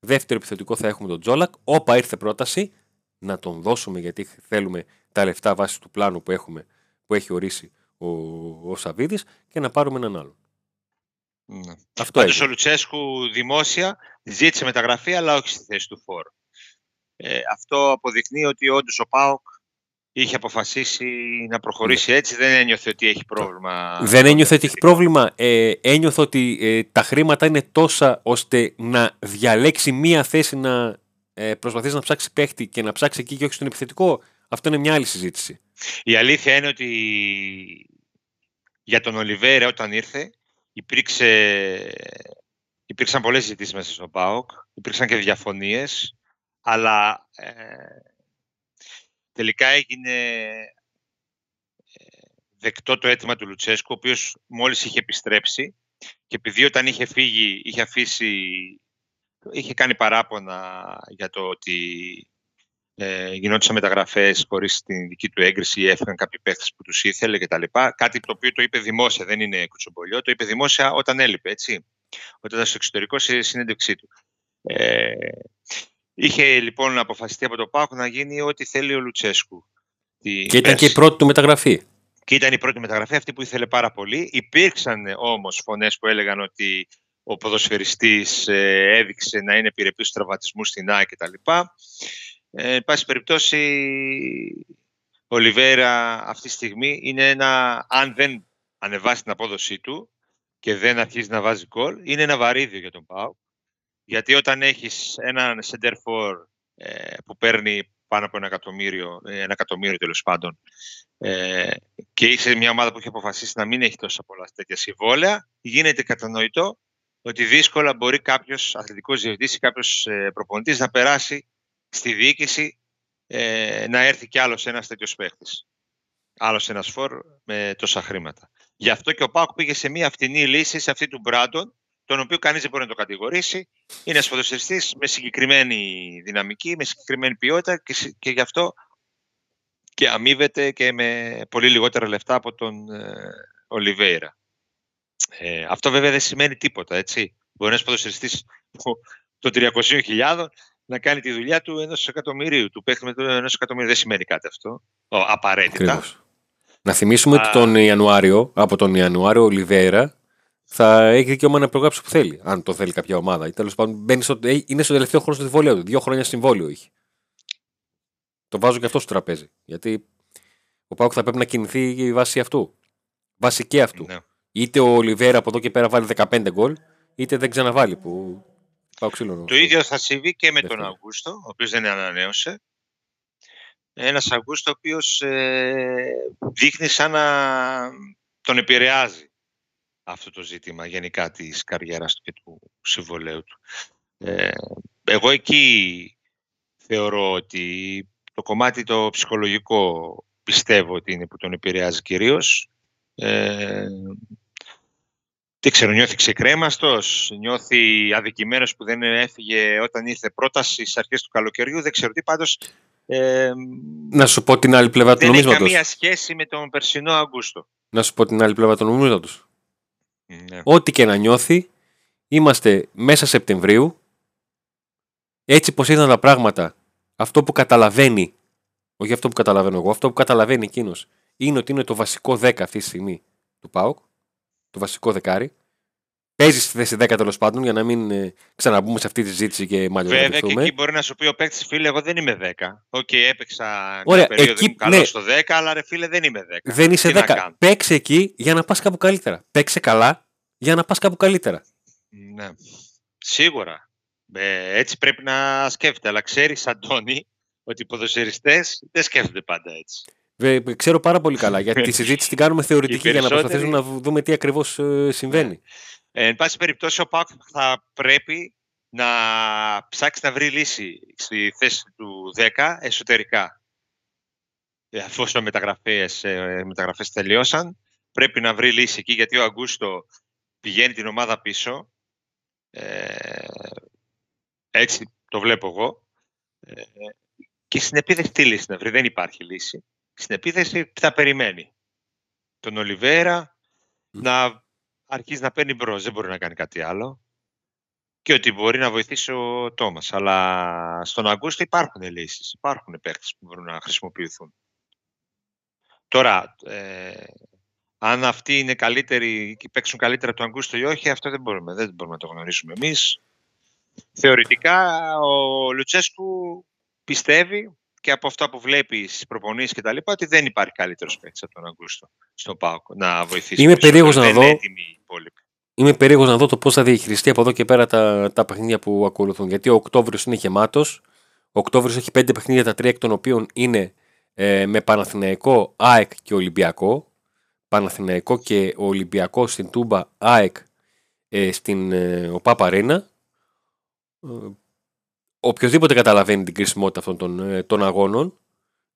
Δεύτερο επιθετικό θα έχουμε τον Τζόλακ. Όπα ήρθε πρόταση, να τον δώσουμε γιατί θέλουμε τα λεφτά βάσει του πλάνου που, έχουμε, που έχει ορίσει ο, ο Σαββίδης και να πάρουμε έναν άλλον. Ναι. Πάντως ο Λουτσέσκου δημόσια ζήτησε μεταγραφή αλλά όχι στη θέση του φόρου. Ε, αυτό αποδεικνύει ότι όντως ο ΠΑΟΚ είχε αποφασίσει να προχωρήσει ναι. έτσι. Δεν ένιωθε ότι έχει πρόβλημα. Δεν ένιωθε ότι έχει πρόβλημα. Ε, ένιωθε ότι ε, τα χρήματα είναι τόσα ώστε να διαλέξει μία θέση να ε, προσπαθήσει να ψάξει παίχτη και να ψάξει εκεί και όχι στον επιθετικό. Αυτό είναι μια άλλη συζήτηση. Η αλήθεια είναι ότι για τον Ολιβέρα όταν ήρθε Υπήρξε, υπήρξαν πολλές ζητήσεις μέσα στον ΠΑΟΚ, υπήρξαν και διαφωνίες, αλλά ε, τελικά έγινε δεκτό το αίτημα του Λουτσέσκου, ο οποίος μόλις είχε επιστρέψει και επειδή όταν είχε φύγει, είχε αφήσει, είχε κάνει παράπονα για το ότι ε, γινόντουσαν μεταγραφές χωρίς την δική του έγκριση, έφυγαν κάποιοι παίχτες που τους ήθελε κτλ. Κάτι το οποίο το είπε δημόσια, δεν είναι κουτσομπολιό, το είπε δημόσια όταν έλειπε, έτσι. Όταν ήταν στο εξωτερικό, σε συνέντευξή του. Ε, είχε λοιπόν αποφασιστεί από το ΠΑΟΚ να γίνει ό,τι θέλει ο Λουτσέσκου. Τη και ήταν πέρση. Και η πρώτη του μεταγραφή. Και ήταν η πρώτη μεταγραφή, αυτή που ήθελε πάρα πολύ. Υπήρξαν όμως φωνές που έλεγαν ότι ο ποδοσφαιριστής ε, έδειξε να είναι επιρρεπής στους τραυματισμούς στην ΑΕΚ κτλ. Ε, εν πάση περιπτώσει, ο Ολιβέρα αυτή τη στιγμή είναι ένα, αν δεν ανεβάσει την απόδοσή του και δεν αρχίζει να βάζει γκολ, είναι ένα βαρύδιο για τον ΠΑΟΚ. Γιατί όταν έχεις έναν center for ε, που παίρνει πάνω από ένα εκατομμύριο, ένα εκατομμύριο τέλος πάντων, ε, και είσαι μια ομάδα που έχει αποφασίσει να μην έχει τόσα πολλά τέτοια συμβόλαια, γίνεται κατανοητό ότι δύσκολα μπορεί κάποιος αθλητικός διευθυντής ή κάποιος ε, προπονητής να περάσει στη διοίκηση ε, να έρθει κι άλλος ένας τέτοιος παίχτης. Άλλος ένας φορ με τόσα χρήματα. Γι' αυτό και ο ΠΑΟΚ πήγε σε μια φτηνή λύση, σε αυτή του Μπράντον, τον οποίο κανείς δεν μπορεί να το κατηγορήσει. Είναι ένας ποδοσφαιριστής με συγκεκριμένη δυναμική, με συγκεκριμένη ποιότητα και, και γι' αυτό και αμείβεται και με πολύ λιγότερα λεφτά από τον ε, Ολιβέρα. Ε, αυτό βέβαια δεν σημαίνει τίποτα, έτσι. Μπορεί ένας ποδοσφαιριστής των τριακοσίων χιλιάδων να κάνει τη δουλειά του ενός εκατομμυρίου, του παίχτη με το ενός εκατομμυρίου. Δεν σημαίνει κάτι αυτό, ο, απαραίτητα. Ακριβώς. Να θυμίσουμε Α... ότι τον Ιανουάριο, από τον Ιανουάριο, ο Λιβέρα θα έχει δικαίωμα να προγράψει που θέλει, αν το θέλει κάποια ομάδα. Ή τέλος πάντων, μπαίνει στο, είναι στο τελευταίο χρόνο του συμβολέου του. Δύο χρόνια συμβόλαιο έχει. Το βάζω και αυτό στο τραπέζι. Γιατί ο ΠΑΟΚ θα πρέπει να κινηθεί βάσει αυτού. Βάσει και αυτού. Ναι. Είτε ο Ολιβέρα από εδώ και πέρα βάλει δεκαπέντε γκολ, είτε δεν ξαναβάλει. Που... Ξύλο, το ίδιο θα συμβεί και με τον Αύγουστο, ο οποίος δεν ανανέωσε. Ένας Αύγουστο ο οποίος ε, δείχνει σαν να τον επηρεάζει αυτό το ζήτημα γενικά της καριέρας του και του συμβολέου του. Ε, εγώ εκεί θεωρώ ότι το κομμάτι το ψυχολογικό πιστεύω ότι είναι που τον επηρεάζει κυρίως. Ε, δεν ξέρω, νιώθει ξεκρέμαστος, νιώθει αδικημένος που δεν έφυγε όταν ήρθε πρόταση στις αρχές του καλοκαιριού, δεν ξέρω τι πάντως. Ε, να σου πω την άλλη πλευρά του νομίσματος. Δεν έχει καμία σχέση με τον περσινό Αύγουστο. Να σου πω την άλλη πλευρά του νομίσματος. Ναι. Ό,τι και να νιώθει, είμαστε μέσα Σεπτεμβρίου, έτσι πως ήταν τα πράγματα, αυτό που καταλαβαίνει, όχι αυτό που καταλαβαίνω εγώ, αυτό που καταλαβαίνει εκείνος, είναι ότι είναι το βασικό δέκα αυτή τη στιγμή του ΠΑΟΚ, το βασικό δεκάρι. Παίζει στη θέση δέκα τέλος πάντων, για να μην ε, ξαναμπούμε σε αυτή τη συζήτηση και μαλλιωθούμε. Βέβαια και εκεί μπορεί να σου πει ο παίκτης, φίλε, εγώ δεν είμαι δέκα. Οκ, okay, έπαιξα μια περίοδο εκεί, καλό ναι. στο δέκα, αλλά ρε φίλε δεν είμαι δέκα. Δεν είσαι τι δέκα. Παίξε εκεί για να πας κάπου καλύτερα. Παίξε καλά για να πας κάπου καλύτερα. Ναι. Σίγουρα. Ε, έτσι πρέπει να σκέφτεται. Αλλά ξέρεις, Αντώνη, ότι οι ποδοσφαιριστές δεν σκέφτονται πάντα έτσι. Βε, ξέρω πάρα πολύ καλά, γιατί τη συζήτηση την κάνουμε θεωρητική για να προσπαθήσουμε να δούμε τι ακριβώς ε, συμβαίνει. Εν πάση περιπτώσει, ο ΠΑΟΚ θα πρέπει να ψάξει να βρει λύση στη θέση του δέκα εσωτερικά. Αφού οι μεταγραφές, μεταγραφές τελειώσαν, πρέπει να βρει λύση εκεί, γιατί ο Αύγουστο πηγαίνει την ομάδα πίσω. Ε, έτσι το βλέπω εγώ. Ε, και στην επίθεση τι λύση να βρει, δεν υπάρχει λύση. Στην επίθεση θα περιμένει τον Ολιβέρα mm. να... αρχίζει να παίρνει μπρος, δεν μπορεί να κάνει κάτι άλλο και ότι μπορεί να βοηθήσει ο Τόμας. Αλλά στον Αύγουστο υπάρχουν λύσεις, υπάρχουν παίκτες που μπορούν να χρησιμοποιηθούν. Τώρα, ε, αν αυτοί είναι καλύτεροι και παίξουν καλύτερα τον Αύγουστο ή όχι, αυτό δεν μπορούμε, δεν μπορούμε να το γνωρίσουμε εμείς. Θεωρητικά, ο Λουτσέσκου πιστεύει και από αυτά που βλέπει στις προπονήσεις και τα λοιπά, ότι δεν υπάρχει καλύτερος παίκτης από τον Αύγουστο στον ΠΑΟΚ να βοηθήσει. Είμαι περίεργος να δω. Είμαι περίεργος να δω το πώς θα διαχειριστεί από εδώ και πέρα τα, τα παιχνίδια που ακολουθούν. Γιατί ο Οκτώβριος είναι γεμάτος. Ο Οκτώβριος έχει πέντε παιχνίδια, τα τρία εκ των οποίων είναι ε, με Παναθηναϊκό, ΑΕΚ και Ολυμπιακό. Παναθηναϊκό και Ολυμπιακό στην Τούμπα, ΑΕΚ ε, στην ε, ΟΠΑΠ Αρένα. Οποιοςδήποτε καταλαβαίνει την κρισιμότητα αυτών των, ε, των αγώνων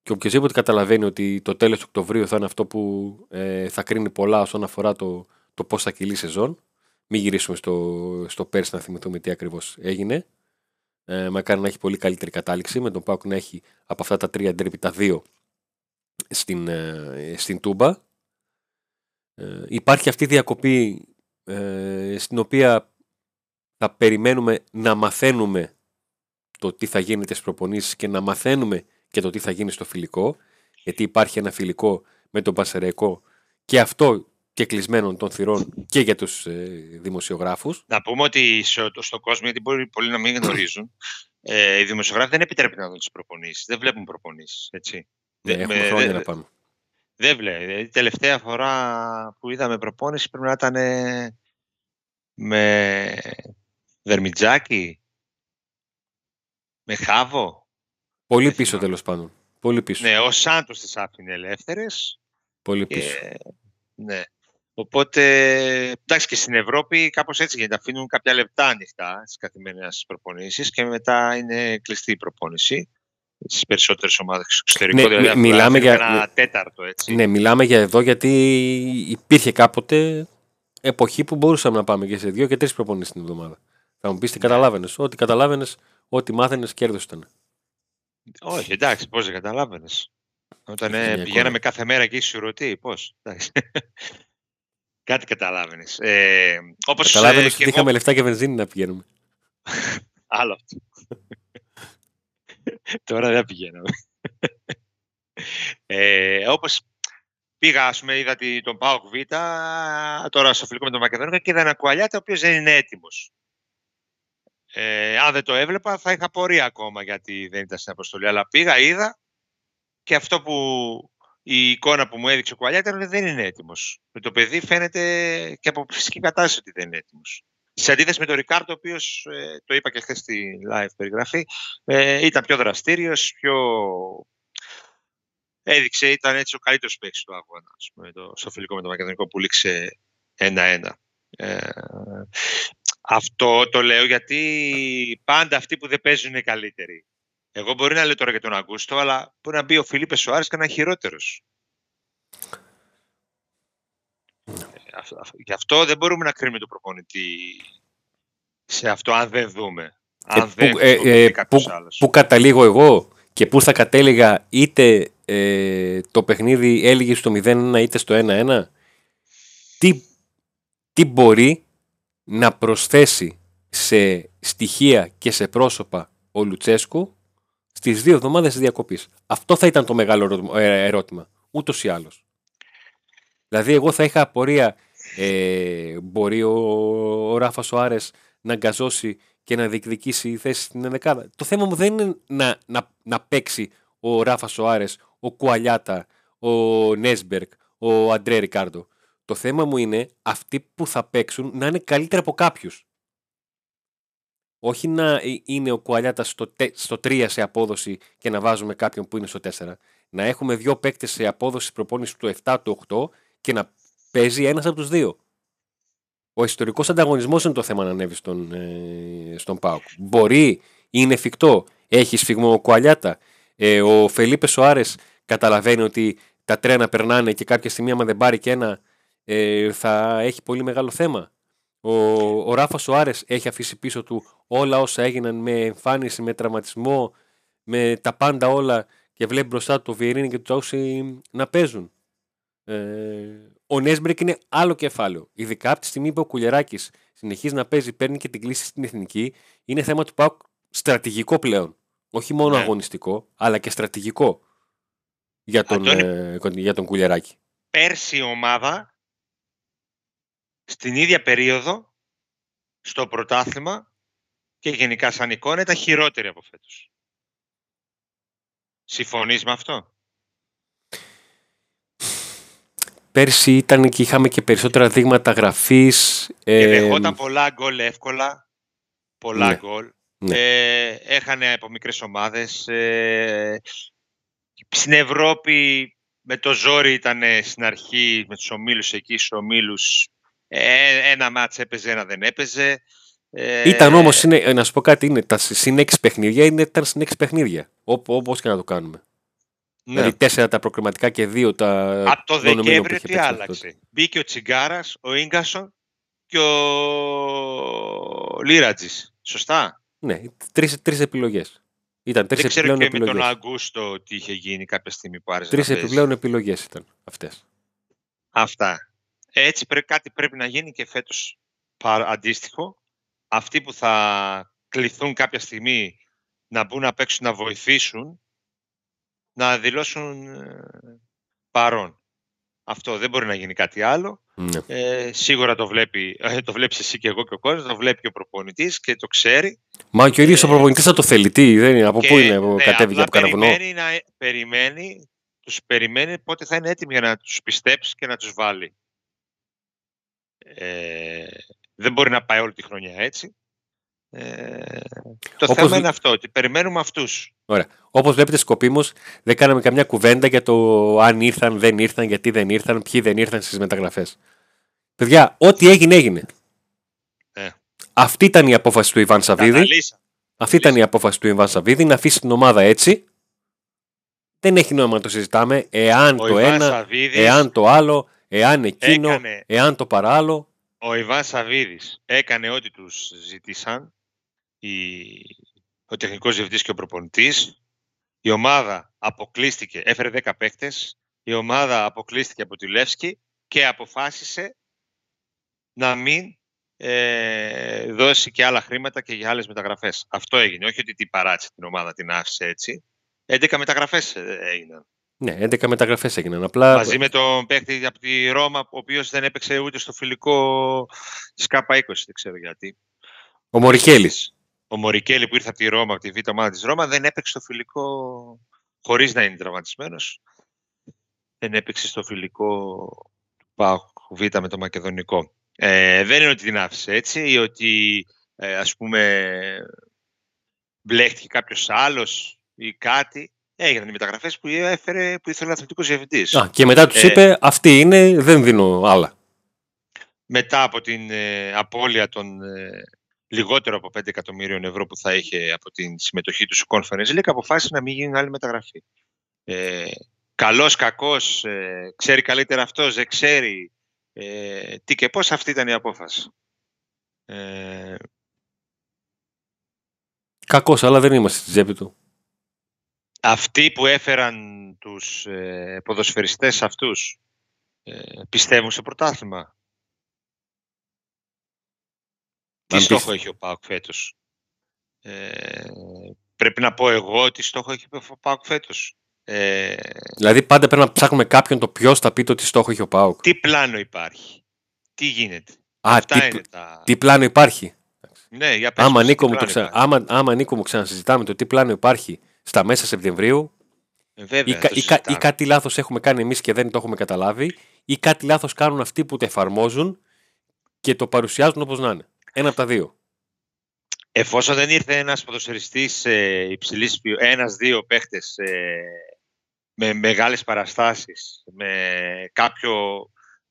και οποιοςδήποτε καταλαβαίνει ότι το τέλος του Οκτωβρίου θα είναι αυτό που ε, θα κρίνει πολλά όσον αφορά το, το πώς θα κυλεί η σεζόν. Μην γυρίσουμε στο, στο πέρσι να θυμηθούμε τι ακριβώς έγινε. Ε, μακάρι να έχει πολύ καλύτερη κατάληξη με τον ΠΑΟΚ να έχει από αυτά τα τρία ντέρμπι τα δύο στην, ε, στην Τούμπα. Ε, υπάρχει αυτή η διακοπή ε, στην οποία θα περιμένουμε να μαθαίνουμε το τι θα γίνει τις προπονήσεις και να μαθαίνουμε και το τι θα γίνει στο φιλικό, γιατί υπάρχει ένα φιλικό με τον Πασεραϊκό και αυτό και κλεισμένων των θυρών και για τους ε, δημοσιογράφους. Να πούμε ότι στον κόσμο, γιατί μπορεί πολλοί να μην γνωρίζουν, ε, οι δημοσιογράφοι δεν επιτρέπεται να δουν τις προπονήσεις, δεν βλέπουν προπονήσεις, έτσι. Ναι, έχουμε με, χρόνια δε, να πάμε. Δεν βλέπουν. Η τελευταία φορά που είδαμε προπόνηση πρέπει να ήταν ε, με Δερμιτζάκη, με Χάβο. Πολύ πίσω τέλος πάντων. Πολύ πίσω. Ναι, ο Σάντος τις άφηνε ελεύθερες. Πολύ πίσω. Ε, ναι. Οπότε, εντάξει, και στην Ευρώπη κάπως έτσι γίνεται. Αφήνουν κάποια λεπτά ανοιχτά στις καθημερινές προπονήσεις και μετά είναι κλειστή η προπόνηση στις περισσότερες ομάδες στο εξωτερικό. Ναι, δηλαδή, μιλάμε για ένα τέταρτο έτσι. Ναι, μιλάμε για εδώ γιατί υπήρχε κάποτε εποχή που μπορούσαμε να πάμε και σε δύο και τρεις προπονήσεις την εβδομάδα. Θα μου πεις τι καταλάβαινες. Ό,τι καταλάβαινες. Ό,τι μάθαινες κέρδος ήταν. Όχι, εντάξει, πώς δεν καταλάβαινες. Όταν ε, πηγαίναμε κάθε μέρα και ήσου ρωτή, πώς. Κάτι καταλάβαινες. Ε, όπως, καταλάβαινες ε, ότι είχαμε εγώ... λεφτά και βενζίνη να πηγαίνουμε. Άλλο αυτό. Τώρα δεν πηγαίνω. Ε, όπως πήγα, ας πούμε, είδα τον ΠΑΟΚ Β, τώρα στο φιλικό με τον Μακεδονικό και είδα ένα Κουαλιάτα ο οποίος δεν είναι έτοιμος. Ε, αν δεν το έβλεπα, θα είχα πορεία ακόμα γιατί δεν ήταν στην αποστολή. Αλλά πήγα, είδα και αυτό που η εικόνα που μου έδειξε ο Κουαλιάτα ήταν ότι δεν είναι έτοιμος. Με το παιδί φαίνεται και από φυσική κατάσταση ότι δεν είναι έτοιμος. Σε αντίθεση με τον Ρικάρντο, ο οποίος, ε, το είπα και χθες στη live περιγραφή, ε, ήταν πιο δραστήριος, πιο... έδειξε, ήταν έτσι ο καλύτερος παίκτης του αγώνα, ας πούμε, το, στο φιλικό με το Μακεδονικό που λήξε ένα-ένα. Ε, αυτό το λέω γιατί πάντα αυτοί που δεν παίζουν είναι καλύτεροι. Εγώ μπορεί να λέω τώρα για τον Αύγουστο, αλλά μπορεί να μπει ο Φελίπε Σουάρες και να είναι χειρότερος. Γι' αυτό δεν μπορούμε να κρίνουμε τον προπονητή σε αυτό, αν δεν δούμε. Αν ε, δεν ε, ε, κάποιος που, άλλος. Πού καταλήγω εγώ και πού θα κατέληγα είτε ε, το παιχνίδι έλυγε στο μηδέν ένα είτε στο ένα ένα. Τι, τι μπορεί να προσθέσει σε στοιχεία και σε πρόσωπα ο Λουτσέσκου στις δύο εβδομάδες διακοπής? Αυτό θα ήταν το μεγάλο ερώτημα, ούτως ή άλλως. Δηλαδή, εγώ θα είχα απορία, ε, μπορεί ο, ο Ράφα Σοάρες να αγκαζώσει και να διεκδικήσει η θέση στην ενδεκάδα. Το θέμα μου δεν είναι να, να, να παίξει ο Ράφα Σοάρες, ο Κουαλιάτα, ο Νέσμπερκ, ο Αντρέ Ρικάρντο. Το θέμα μου είναι αυτοί που θα παίξουν να είναι καλύτερα από κάποιους. Όχι να είναι ο Κουαλιάτα στο, στο τρία σε απόδοση και να βάζουμε κάποιον που είναι στο τέσσερα. Να έχουμε δύο παίκτες σε απόδοση προπόνηση του επτά, του οκτώ. Και να παίζει ένας από τους δύο. Ο ιστορικός ανταγωνισμός είναι το θέμα να ανέβει στον, ε, στον ΠΑΟΚ. Μπορεί, είναι εφικτό. Έχει σφιγμό ο Κουαλιάτα. Ε, ο Φελίπε Σουάρες καταλαβαίνει ότι τα τρένα περνάνε και κάποια στιγμή, άμα δεν πάρει και ένα, ε, θα έχει πολύ μεγάλο θέμα. Ο, ο Ράφα Σουάρες έχει αφήσει πίσω του όλα όσα έγιναν με εμφάνιση, με τραυματισμό, με τα πάντα όλα. Και βλέπει μπροστά του το Βιερίνη και του Τσάουσι να παίζουν. Ε, ο Νέσμπρεκ είναι άλλο κεφάλαιο. Ειδικά από τη στιγμή που ο Κουλιεράκης συνεχίζει να παίζει, παίρνει και την κλίση στην εθνική, είναι θέμα του ΠΑΟΚ στρατηγικό πλέον. Όχι μόνο ναι. αγωνιστικό, αλλά και στρατηγικό για τον, Αντώνη, ε, για τον Κουλιεράκη. Πέρσι η ομάδα στην ίδια περίοδο στο πρωτάθλημα και γενικά σαν εικόνα ήταν χειρότερη από φέτος. Συμφωνείς με αυτό? Πέρσι ήταν και είχαμε και περισσότερα δείγματα γραφής. Και δεχόταν ε... πολλά γκολ εύκολα. Πολλά ναι, γκολ. Ναι. Ε, έχανε από μικρές ομάδες. Ε, στην Ευρώπη με το ζόρι ήταν στην αρχή με τους ομίλους εκεί, στους ομίλους. Ε, ένα μάτς έπαιζε, ένα δεν έπαιζε. Ε, ήταν όμως, είναι, να σου πω κάτι, είναι, τα συνέξι παιχνίδια είναι, ήταν συνέξι παιχνίδια. Όπως και να το κάνουμε. Ναι. Δηλαδή τέσσερα τα προκριματικά και δύο τα... Από το Δεκέμβριο τι άλλαξε? Αυτό. Μπήκε ο Τσιγκάρας, ο Ίγκασον και ο Λίρατζης. Σωστά? Ναι, τρεις, τρεις επιλογές. Ήταν τρεις. Δεν ξέρω και επιλογές. Με τον Αύγουστο τι είχε γίνει κάποια στιγμή που άρεσε. Τρεις επιπλέον επιλογές ήταν αυτές. Αυτά. Έτσι πρέ, κάτι πρέπει να γίνει και φέτος αντίστοιχο. Αυτοί που θα κληθούν κάποια στιγμή να μπουν να παίξουν, να βοηθήσουν, να δηλώσουν παρόν. Αυτό δεν μπορεί να γίνει κάτι άλλο. Ναι. Ε, σίγουρα το βλέπει, το βλέπεις εσύ και εγώ και ο κόσμος, το βλέπει και ο προπονητής και το ξέρει. Μα και ο ίδιος ε, ο προπονητής θα το θέλει. Τι, δεν είναι, από και, πού είναι, ναι, κατέβηκε από καραβνό. Περιμένει, τους περιμένει πότε θα είναι έτοιμοι για να τους πιστέψει και να τους βάλει. Ε, δεν μπορεί να πάει όλη τη χρονιά έτσι. Ε, το Όπως... θέμα είναι αυτό, ότι περιμένουμε αυτούς. Ωραία. Όπως βλέπετε, σκοπίμως δεν κάναμε καμιά κουβέντα για το αν ήρθαν, δεν ήρθαν, γιατί δεν ήρθαν, ποιοι δεν ήρθαν στις μεταγραφές. Παιδιά, ό,τι έγινε, έγινε. Ε. Αυτή ήταν η απόφαση του Ιβάν Σαββίδη. Αναλύσα. Αυτή ήταν η απόφαση του Ιβάν Σαββίδη να αφήσει την ομάδα έτσι. Δεν έχει νόημα να το συζητάμε. Εάν ο το Ιβάν ένα, Σαββίδης εάν το άλλο, εάν εκείνο, έκανε... εάν το παράλληλο. Ο Ιβάν Σαββίδης έκανε ό,τι τους ζητήσαν. Η... ο τεχνικός διευθυντής και ο προπονητής. Η ομάδα αποκλείστηκε, έφερε δέκα παίκτες. Η ομάδα αποκλείστηκε από τη Λέφσκι και αποφάσισε να μην ε, δώσει και άλλα χρήματα και για άλλες μεταγραφές. Αυτό έγινε, όχι ότι την παράτησε την ομάδα, την άφησε έτσι. έντεκα μεταγραφές έγιναν. Ναι, έντεκα μεταγραφές έγιναν. Απλά... Μαζί με τον παίκτη από τη Ρώμα, ο οποίος δεν έπαιξε ούτε στο φιλικό της ΚΑΠΑ είκοσι, δεν ξέρω γιατί. Ο Μορικέλης. Ο Μορικέλη που ήρθε από τη Ρώμα, από τη Β' ομάδα της Ρώμα, δεν έπαιξε στο φιλικό, χωρίς να είναι τραυματισμένος. Δεν έπαιξε στο φιλικό του ΠΑΟΚ Β' με το Μακεδονικό. Ε, δεν είναι ότι την άφησε έτσι ή ότι, ε, ας πούμε, μπλέχτηκε κάποιος άλλος ή κάτι. Έγιναν οι μεταγραφές που έφερε, που ήθελε ο αθλητικός διευθυντής. Α, και μετά τους ε, είπε, αυτή είναι, δεν δίνω άλλα. Μετά από την ε, απώλεια των... Ε, λιγότερο από πέντε εκατομμύριων ευρώ που θα είχε από την συμμετοχή του στο Conference League, αποφάσισε να μην γίνει άλλη μεταγραφή. Ε, καλός, κακός, ε, ξέρει καλύτερα αυτός, δεν ξέρει ε, τι και πώς, αυτή ήταν η απόφαση. Ε, κακός, αλλά δεν είμαστε στη τσέπη του. Αυτοί που έφεραν τους ε, ποδοσφαιριστές αυτούς ε, πιστεύουν στο πρωτάθλημα. Τι στόχο έχει ο ΠΑΟΚ φέτος? Ε, πρέπει να πω εγώ τι στόχο έχει ο ΠΑΟΚ φέτος. Ε, δηλαδή πάντα πρέπει να ψάχνουμε κάποιον το ποιος θα πει το τι στόχο έχει ο ΠΑΟΚ. Τι πλάνο υπάρχει. Τι γίνεται. Α, αυτά τι, είναι τα... τι πλάνο υπάρχει. Ναι, για πες, άμα, Νίκο μου το ξα... άμα, άμα Νίκο μου ξανασυζητάμε το τι πλάνο υπάρχει στα μέσα Σεπτεμβρίου, ε, βέβαια, ή, ή, ή κάτι λάθος έχουμε κάνει εμείς και δεν το έχουμε καταλάβει, ή κάτι λάθος κάνουν αυτοί που το εφαρμόζουν και το παρουσιάζουν όπως να είναι. Ένα από τα δύο. Εφόσον δεν ήρθε ένας ποδοσφαιριστής ε, υψηλής ποιότητας, ένας-δύο παίχτες ε, με μεγάλες παραστάσεις, με κάποιο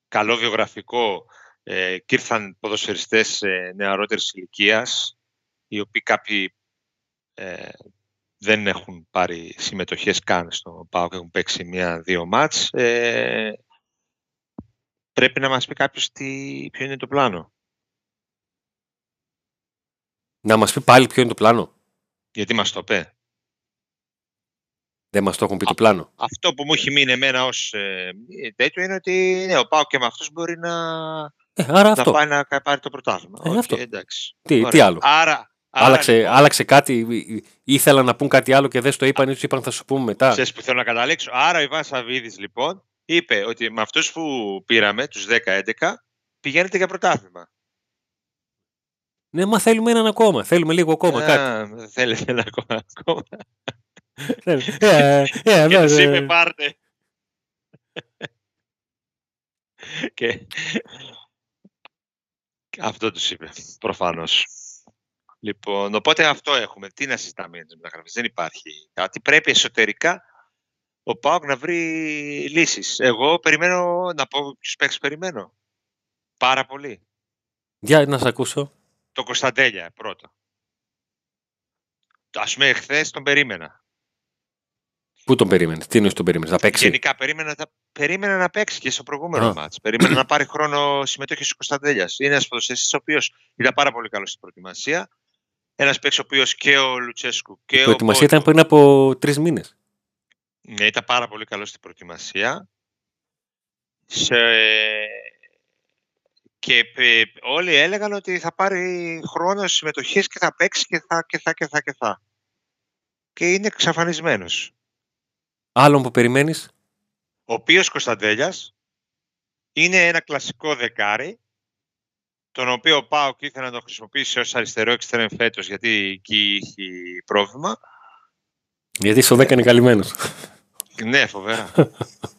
καλό βιογραφικό ε, και ήρθαν ποδοσφαιριστές ε, νεαρότερης ηλικίας, οι οποίοι κάποιοι ε, δεν έχουν πάρει συμμετοχές καν στο ΠΑΟΚ, έχουν παίξει μία-δύο μάτς, ε, πρέπει να μας πει κάποιος τι, ποιο είναι το πλάνο. Να μας πει πάλι ποιο είναι το πλάνο. Γιατί μας το είπε. Δεν μας το έχουν πει Α, το πλάνο. Αυτό που μου έχει μείνει εμένα ως ε, τέτοιο είναι ότι ναι, ο ΠΑΟΚ και με αυτός μπορεί να, ε, άρα να αυτό. πάει να πάρει το πρωτάθλημα. Ε, okay, αυτό. Εντάξει. Τι, τι άλλο. Άρα, άλλαξε, άρα... άλλαξε κάτι, ήθελαν να πούν κάτι άλλο και δεν στο είπαν ή τους είπαν θα σου πούμε μετά. Ξέρεις που θέλω να καταλήξω. Άρα ο Ιβάν Σαββίδης λοιπόν είπε ότι με αυτούς που πήραμε, τους δέκα έντεκα, πηγαίνετε για πρωτάθλημα. Ναι, μα θέλουμε έναν ακόμα. Θέλουμε λίγο ακόμα. κάτι. Θέλετε έναν ακόμα. Και τους είπε πάρτε. Αυτό τους είπε, προφανώς. Λοιπόν, οπότε αυτό έχουμε. Τι να συζητάμε για τις μεταγραφές. Δεν υπάρχει κάτι. Πρέπει εσωτερικά ο ΠΑΟΚ να βρει λύσεις. Εγώ περιμένω, να πω ποιους παίξεις περιμένω. Πάρα πολύ. Για να σας ακούσω. Το Κωνσταντέλια πρώτο. Ας πούμε, χθες τον περίμενα. Πού τον περίμενε, τι νοείς τον περίμενε, να παίξει. Γενικά περίμενα, περίμενα να παίξει και στο προηγούμενο μάτς. Περίμενα να πάρει χρόνο συμμετοχή ο Κωνσταντέλιας. Είναι ένας ποδοσφαιριστής ο οποίος ήταν πάρα πολύ καλός στην προετοιμασία. Ένας παίκτης ο οποίος και ο Λουτσέσκου και η ο. Η προετοιμασία Πόντο. Ήταν πριν από τρεις μήνες. Ναι, ήταν πάρα πολύ καλός στην προετοιμασία. Σε... Και όλοι έλεγαν ότι θα πάρει χρόνο συμμετοχής και θα παίξει και θα και θα και θα και θα. Και είναι εξαφανισμένος. Άλλον που περιμένεις. Ο οποίος Κωνσταντέλιας είναι ένα κλασικό δεκάρι, τον οποίο ο ΠΑΟΚ ήθελε να το χρησιμοποιήσει ως αριστερό εξτρέμ φέτος, γιατί εκεί είχε πρόβλημα. Γιατί στο δέκα είναι καλυμμένος. Ναι, φοβερά.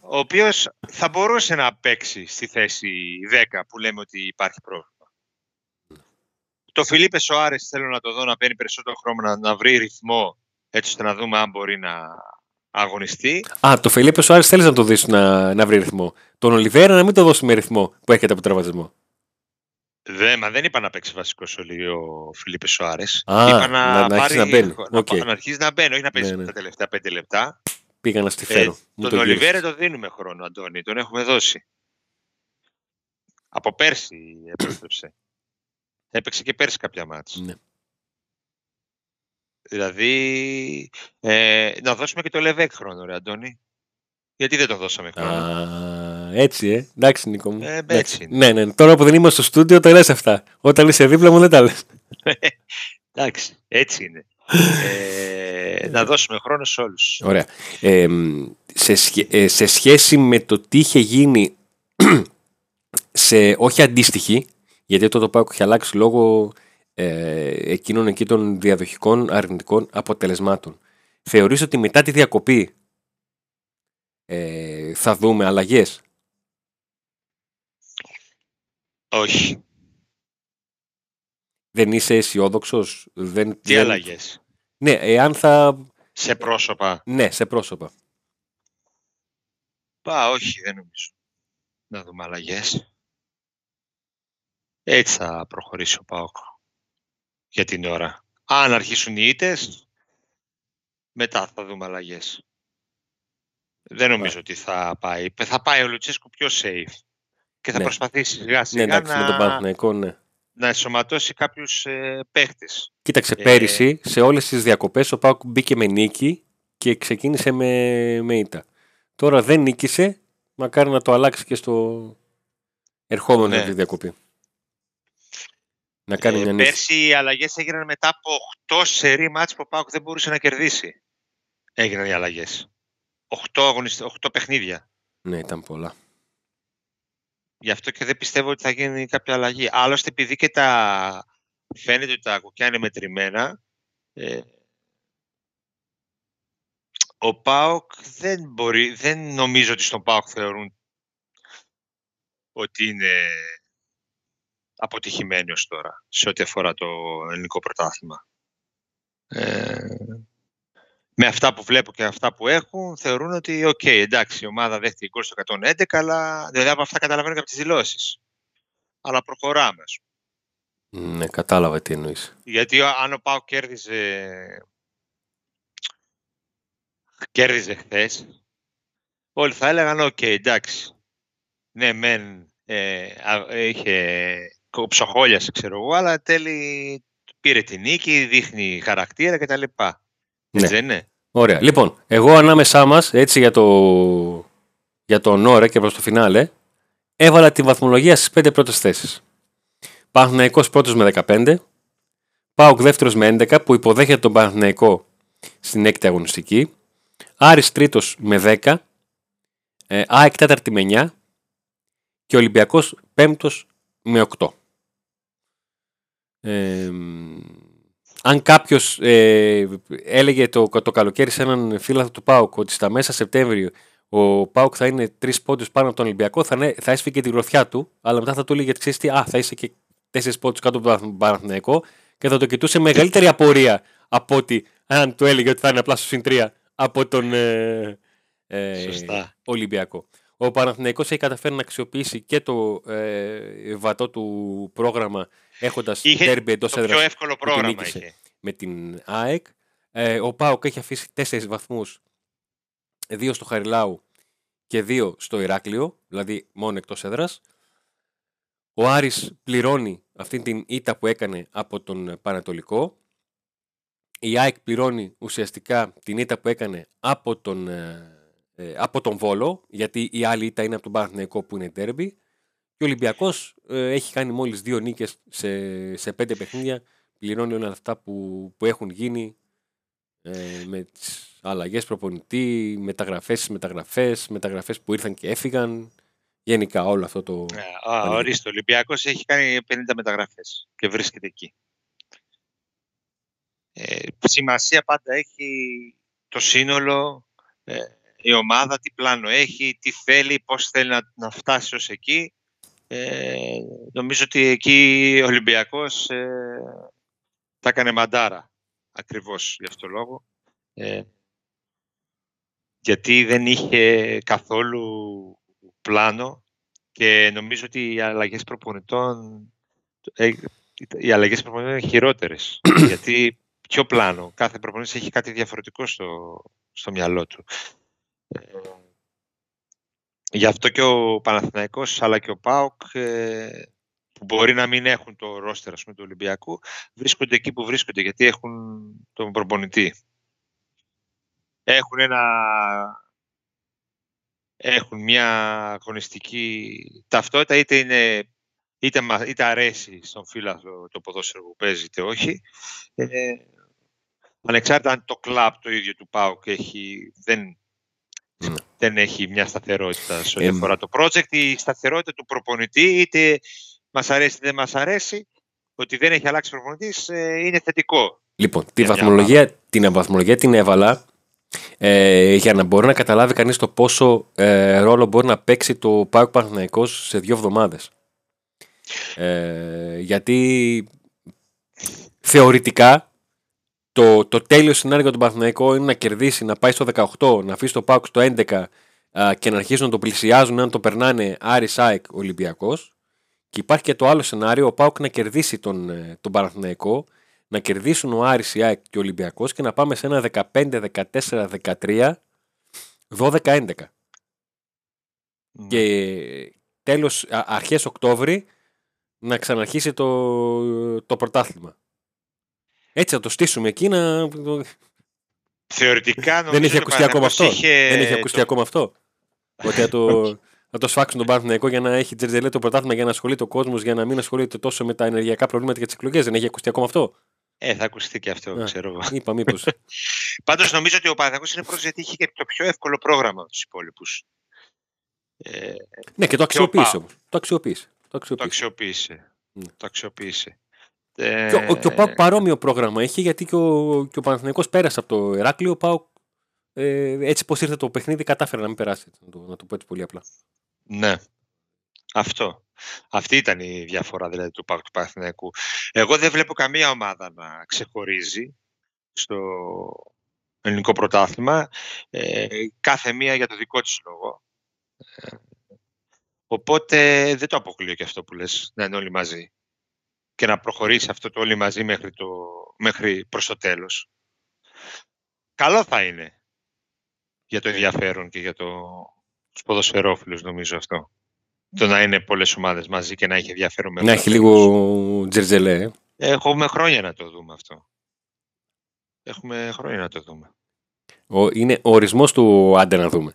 Ο οποίος θα μπορούσε να παίξει στη θέση δέκα που λέμε ότι υπάρχει πρόβλημα. Το Φελίπε Σουάρες θέλω να το δω να παίρνει περισσότερο χρόνο, να, να βρει ρυθμό, έτσι ώστε να δούμε αν μπορεί να αγωνιστεί. Α, το Φελίπε Σουάρες θέλεις να το δεις να, να βρει ρυθμό. Τον Ολιβέρα να μην το δώσει με ρυθμό που έρχεται από τραυματισμό. Δε, μα δεν είπα να παίξει βασικό σωλείο ο Φελίπε Σουάρες. Α, είπα να, να, να, πάρει, να, να, okay. να αρχίσει να μπαίνει, όχι να παίζει ναι, ναι. τα τελευταία πέντε λεπτά. Πήγα να στη φέρω. Ε, τον Ολιβέρα τον δίνουμε χρόνο, Αντώνη. Τον έχουμε δώσει. Από πέρσι έπαιξε. Έπαιξε και πέρσι κάποια μάτς. Ναι. Δηλαδή, ε, να δώσουμε και το Λεβέκ χρόνο, ρε Αντώνη. Γιατί δεν το δώσαμε χρόνο. Α, Έτσι, ε. εντάξει, Νίκο μου. Ε, έτσι. Ναι, ναι. Τώρα που δεν είμαστε στο στούντιο τα λες αυτά. Όταν είσαι δίπλα μου δεν τα λες. Εντάξει, έτσι είναι. ε, να δώσουμε χρόνο σε όλους. Ωραία. Ε, σε, σχέ, ε, σε σχέση με το τι είχε γίνει, σε, όχι αντίστοιχη, γιατί το ΠΑΟΚ έχει αλλάξει λόγω ε, εκείνων εκεί των διαδοχικών αρνητικών αποτελεσμάτων. Θεωρείς ότι μετά τη διακοπή ε, θα δούμε αλλαγές? Όχι. Δεν είσαι αισιόδοξος? Δεν... Τι αλλαγές? Ναι, εάν θα... Σε πρόσωπα. Ναι, σε πρόσωπα. Πα, όχι, δεν νομίζω. Να δούμε αλλαγές. Έτσι θα προχωρήσει ο ΠΑΟΚ για την ώρα. Αν αρχίσουν οι ήττες, μετά θα δούμε αλλαγές. Δεν νομίζω Πα. ότι θα πάει. Θα πάει ο Λουτσέσκου πιο safe. Και θα ναι. προσπαθήσει σιγά σιγά ναι, εντάξει, να... με τον Παναθηναϊκό, ναι. να εσωματώσει κάποιους ε, παίχτες. Κοίταξε, ε, πέρυσι σε όλες τις διακοπές ο ΠΑΟΚ μπήκε με νίκη και ξεκίνησε με, με ήττα. Τώρα δεν νίκησε, μακάρι να το αλλάξει και στο ερχόμενο ναι. τη διακοπή. Να κάνει ε, μια νίκη. Πέρσι οι αλλαγές έγιναν μετά από οκτώ σερί μάτς που ο ΠΑΟΚ δεν μπορούσε να κερδίσει. Έγιναν οι αλλαγές. οκτώ, οκτώ παιχνίδια. Ναι, ήταν πολλά. Γι' αυτό και δεν πιστεύω ότι θα γίνει κάποια αλλαγή. Άλλωστε, επειδή και τα φαίνεται ότι τα κουκιά είναι μετρημένα, ε... ο ΠΑΟΚ δεν μπορεί, δεν νομίζω ότι στον ΠΑΟΚ θεωρούν ότι είναι αποτυχημένοι ως τώρα, σε ό,τι αφορά το ελληνικό πρωτάθλημα. Ε... Με αυτά που βλέπω και αυτά που έχουν, θεωρούν ότι οκ, okay, εντάξει, η ομάδα δέχτηκε γκολ στο εκατόν έντεκα, αλλά δηλαδή από αυτά καταλαβαίνω και από τις δηλώσεις. Αλλά προχωράμε. Ναι, κατάλαβα τι εννοείς. Γιατί αν ο ΠΑΟΚ κέρδιζε, κέρδιζε χθες, όλοι θα έλεγαν οκ, okay, εντάξει. Ναι, μεν ε, ε, είχε ψοχόλιασε, ξέρω εγώ, αλλά τέλει πήρε τη νίκη, δείχνει χαρακτήρα κτλ. Ναι. Έτσι, ναι. Ωραία. Λοιπόν, εγώ ανάμεσά μας, έτσι για το για τον ώρα και προς το φινάλε, έβαλα τη βαθμολογία στις πέντε πρώτες θέσεις. Παναθηναϊκός πρώτος με δεκαπέντε, ΠΑΟΚ δεύτερος με έντεκα που υποδέχεται τον Παναθηναϊκό στην έκτη αγωνιστική, Άρης τρίτος με δέκα, ε, ΑΕΚ τέταρτη με εννιά και Ολυμπιακός πέμπτος με οκτώ. Ε, Αν κάποιος ε, έλεγε το, το καλοκαίρι σε έναν φίλαθλο του ΠΑΟΚ ότι στα μέσα Σεπτέμβριο ο ΠΑΟΚ θα είναι τρεις πόντους πάνω από τον Ολυμπιακό, θα, ναι, θα έσφυγε τη γροθιά του, αλλά μετά θα του έλεγε ξέρεις τι, α, θα είσαι και τέσσερις πόντους κάτω από τον Παναθηναϊκό και θα το κοιτούσε μεγαλύτερη απορία από ότι αν του έλεγε ότι θα είναι απλά στο συν τρία από τον ε, ε, Ολυμπιακό. Ο Παναθηναϊκός έχει καταφέρει να αξιοποιήσει και το ε, βατό του πρόγραμμα έχοντας τέρμπι εντός έδρας. Το πιο εύκολο πρόγραμμα είχε. Με την ΑΕΚ. Ε, ο ΠΑΟΚ έχει αφήσει τέσσερις βαθμούς, δύο στο Χαριλάου και δύο στο Ηράκλειο, δηλαδή μόνο εκτός έδρας. Ο Άρης πληρώνει αυτή την ήττα που έκανε από τον Πανατολικό. Η ΑΕΚ πληρώνει ουσιαστικά την ήττα που έκανε από τον ε, από τον Βόλο, γιατί η άλλη ήττα είναι από τον Παναθηναϊκό που είναι ντέρμπι, και ο Ολυμπιακός ε, έχει κάνει μόλις δύο νίκες σε, σε πέντε παιχνίδια, πληρώνει όλα αυτά που, που έχουν γίνει ε, με τις αλλαγές προπονητή, μεταγραφές, μεταγραφές, μεταγραφές που ήρθαν και έφυγαν, γενικά όλο αυτό το... Α, ορίστε, ο Ολυμπιακός έχει κάνει πενήντα μεταγραφές και βρίσκεται εκεί. Ε, σημασία πάντα έχει το σύνολο... Ε, η ομάδα, τι πλάνο έχει, τι θέλει, πώς θέλει να, να φτάσει ως εκεί. Ε, νομίζω ότι εκεί ο Ολυμπιακός ε, τα έκανε μαντάρα, ακριβώς γι' αυτό λόγο. Ε, γιατί δεν είχε καθόλου πλάνο και νομίζω ότι οι αλλαγές προπονητών, ε, οι αλλαγές προπονητών είναι χειρότερες. Γιατί ποιο πλάνο, κάθε προπονητής έχει κάτι διαφορετικό στο, στο μυαλό του. Γι' αυτό και ο Παναθηναϊκός αλλά και ο ΠΑΟΚ που μπορεί να μην έχουν το ρόστερ ας πούμε, του Ολυμπιακού βρίσκονται εκεί που βρίσκονται γιατί έχουν τον προπονητή. Έχουν ένα έχουν μια αγωνιστική ταυτότητα, είτε, είναι, είτε, είτε αρέσει στον φύλαθλο το ποδόσφαιρο που παίζει, είτε όχι. Ε, Ανεξάρτητα αν το κλαμπ το ίδιο του ΠΑΟΚ έχει, δεν, mm. δεν έχει μια σταθερότητα σε ό,τι mm. αφορά το project, η σταθερότητα του προπονητή, είτε μας αρέσει είτε δεν μας αρέσει, ότι δεν έχει αλλάξει προπονητής, ε, είναι θετικό. Λοιπόν, τη βαθμολογία, την βαθμολογία την έβαλα ε, για να μπορεί να καταλάβει κανείς το πόσο ε, ρόλο μπορεί να παίξει το ΠΑΟΚ Παναθηναϊκός σε δύο εβδομάδες. Ε, γιατί θεωρητικά το, το τέλειο σενάριο για τον Παναθηναϊκό είναι να κερδίσει, να πάει στο δεκαοκτώ, να αφήσει το ΠΑΟΚ στο έντεκα α, και να αρχίσουν να το πλησιάζουν αν το περνάνε Άρης, ΑΕΚ, Ολυμπιακός. Και υπάρχει και το άλλο σενάριο, ο ΠΑΟΚ να κερδίσει τον, τον Παναθηναϊκό, να κερδίσουν ο Άρης, η ΑΕΚ και ο Ολυμπιακός και να πάμε σε ένα δεκαπέντε, δεκατέσσερα, δεκατρία, δώδεκα, έντεκα. Mm. Και τέλος, α, αρχές Οκτώβρη να ξαναρχίσει το, το πρωτάθλημα. Έτσι θα το στήσουμε εκεί να... Θεωρητικά νομίζω... Δεν έχει ακουστεί ακόμα αυτό. Είχε... Δεν έχει ακουστεί το... ακόμα αυτό. Ότι θα το, θα το σφάξουν τον Παναθηναϊκό για να έχει τζερτζελέ το πρωτάθλημα, για να ασχολείται ο κόσμος, για να μην ασχολείται τόσο με τα ενεργειακά προβλήματα και τις εκλογές. Δεν έχει ακουστεί ακόμα αυτό. Ε, θα ακουστεί και αυτό, Α, ξέρω εγώ. Είπα μήπως. Πάντως νομίζω ότι ο Παναθηναϊκός είναι πρώτος γιατί είχε και το πιο εύκολο πρόγραμμα στους υπόλοιπους. Ε... Ναι, και το αξιοποίησε όμως. Το αξιοποίησε. Το αξιοποίησε. Το αξιοποίησε. Και ο, και ο ΠΑΟΚ παρόμοιο πρόγραμμα είχε, γιατί και ο, και ο Παναθηναϊκός πέρασε από το Ηράκλειο. Ο ΠΑΟΚ, ε, έτσι πως ήρθε το παιχνίδι, κατάφερε να μην περάσει. Να το, να το πω έτσι πολύ απλά. Ναι. Αυτό. Αυτή ήταν η διαφορά δηλαδή του ΠΑΟΚ του Παναθηναϊκού. Εγώ δεν βλέπω καμία ομάδα να ξεχωρίζει στο ελληνικό πρωτάθλημα. Ε, κάθε μία για το δικό της λόγο. Ε, οπότε δεν το αποκλείω και αυτό που λες, να είναι όλοι μαζί. Και να προχωρήσει αυτό το όλοι μαζί μέχρι, το, μέχρι προς το τέλος. Καλό θα είναι για το ενδιαφέρον και για το, τους ποδοσφαιρόφιλους, νομίζω αυτό. Το να είναι πολλές ομάδες μαζί και να έχει ενδιαφέρον. Να έχει λίγο τζερτζελέ. Έχουμε χρόνια να το δούμε αυτό. Έχουμε χρόνια να το δούμε. Ο, είναι ο ορισμός του άντε να δούμε.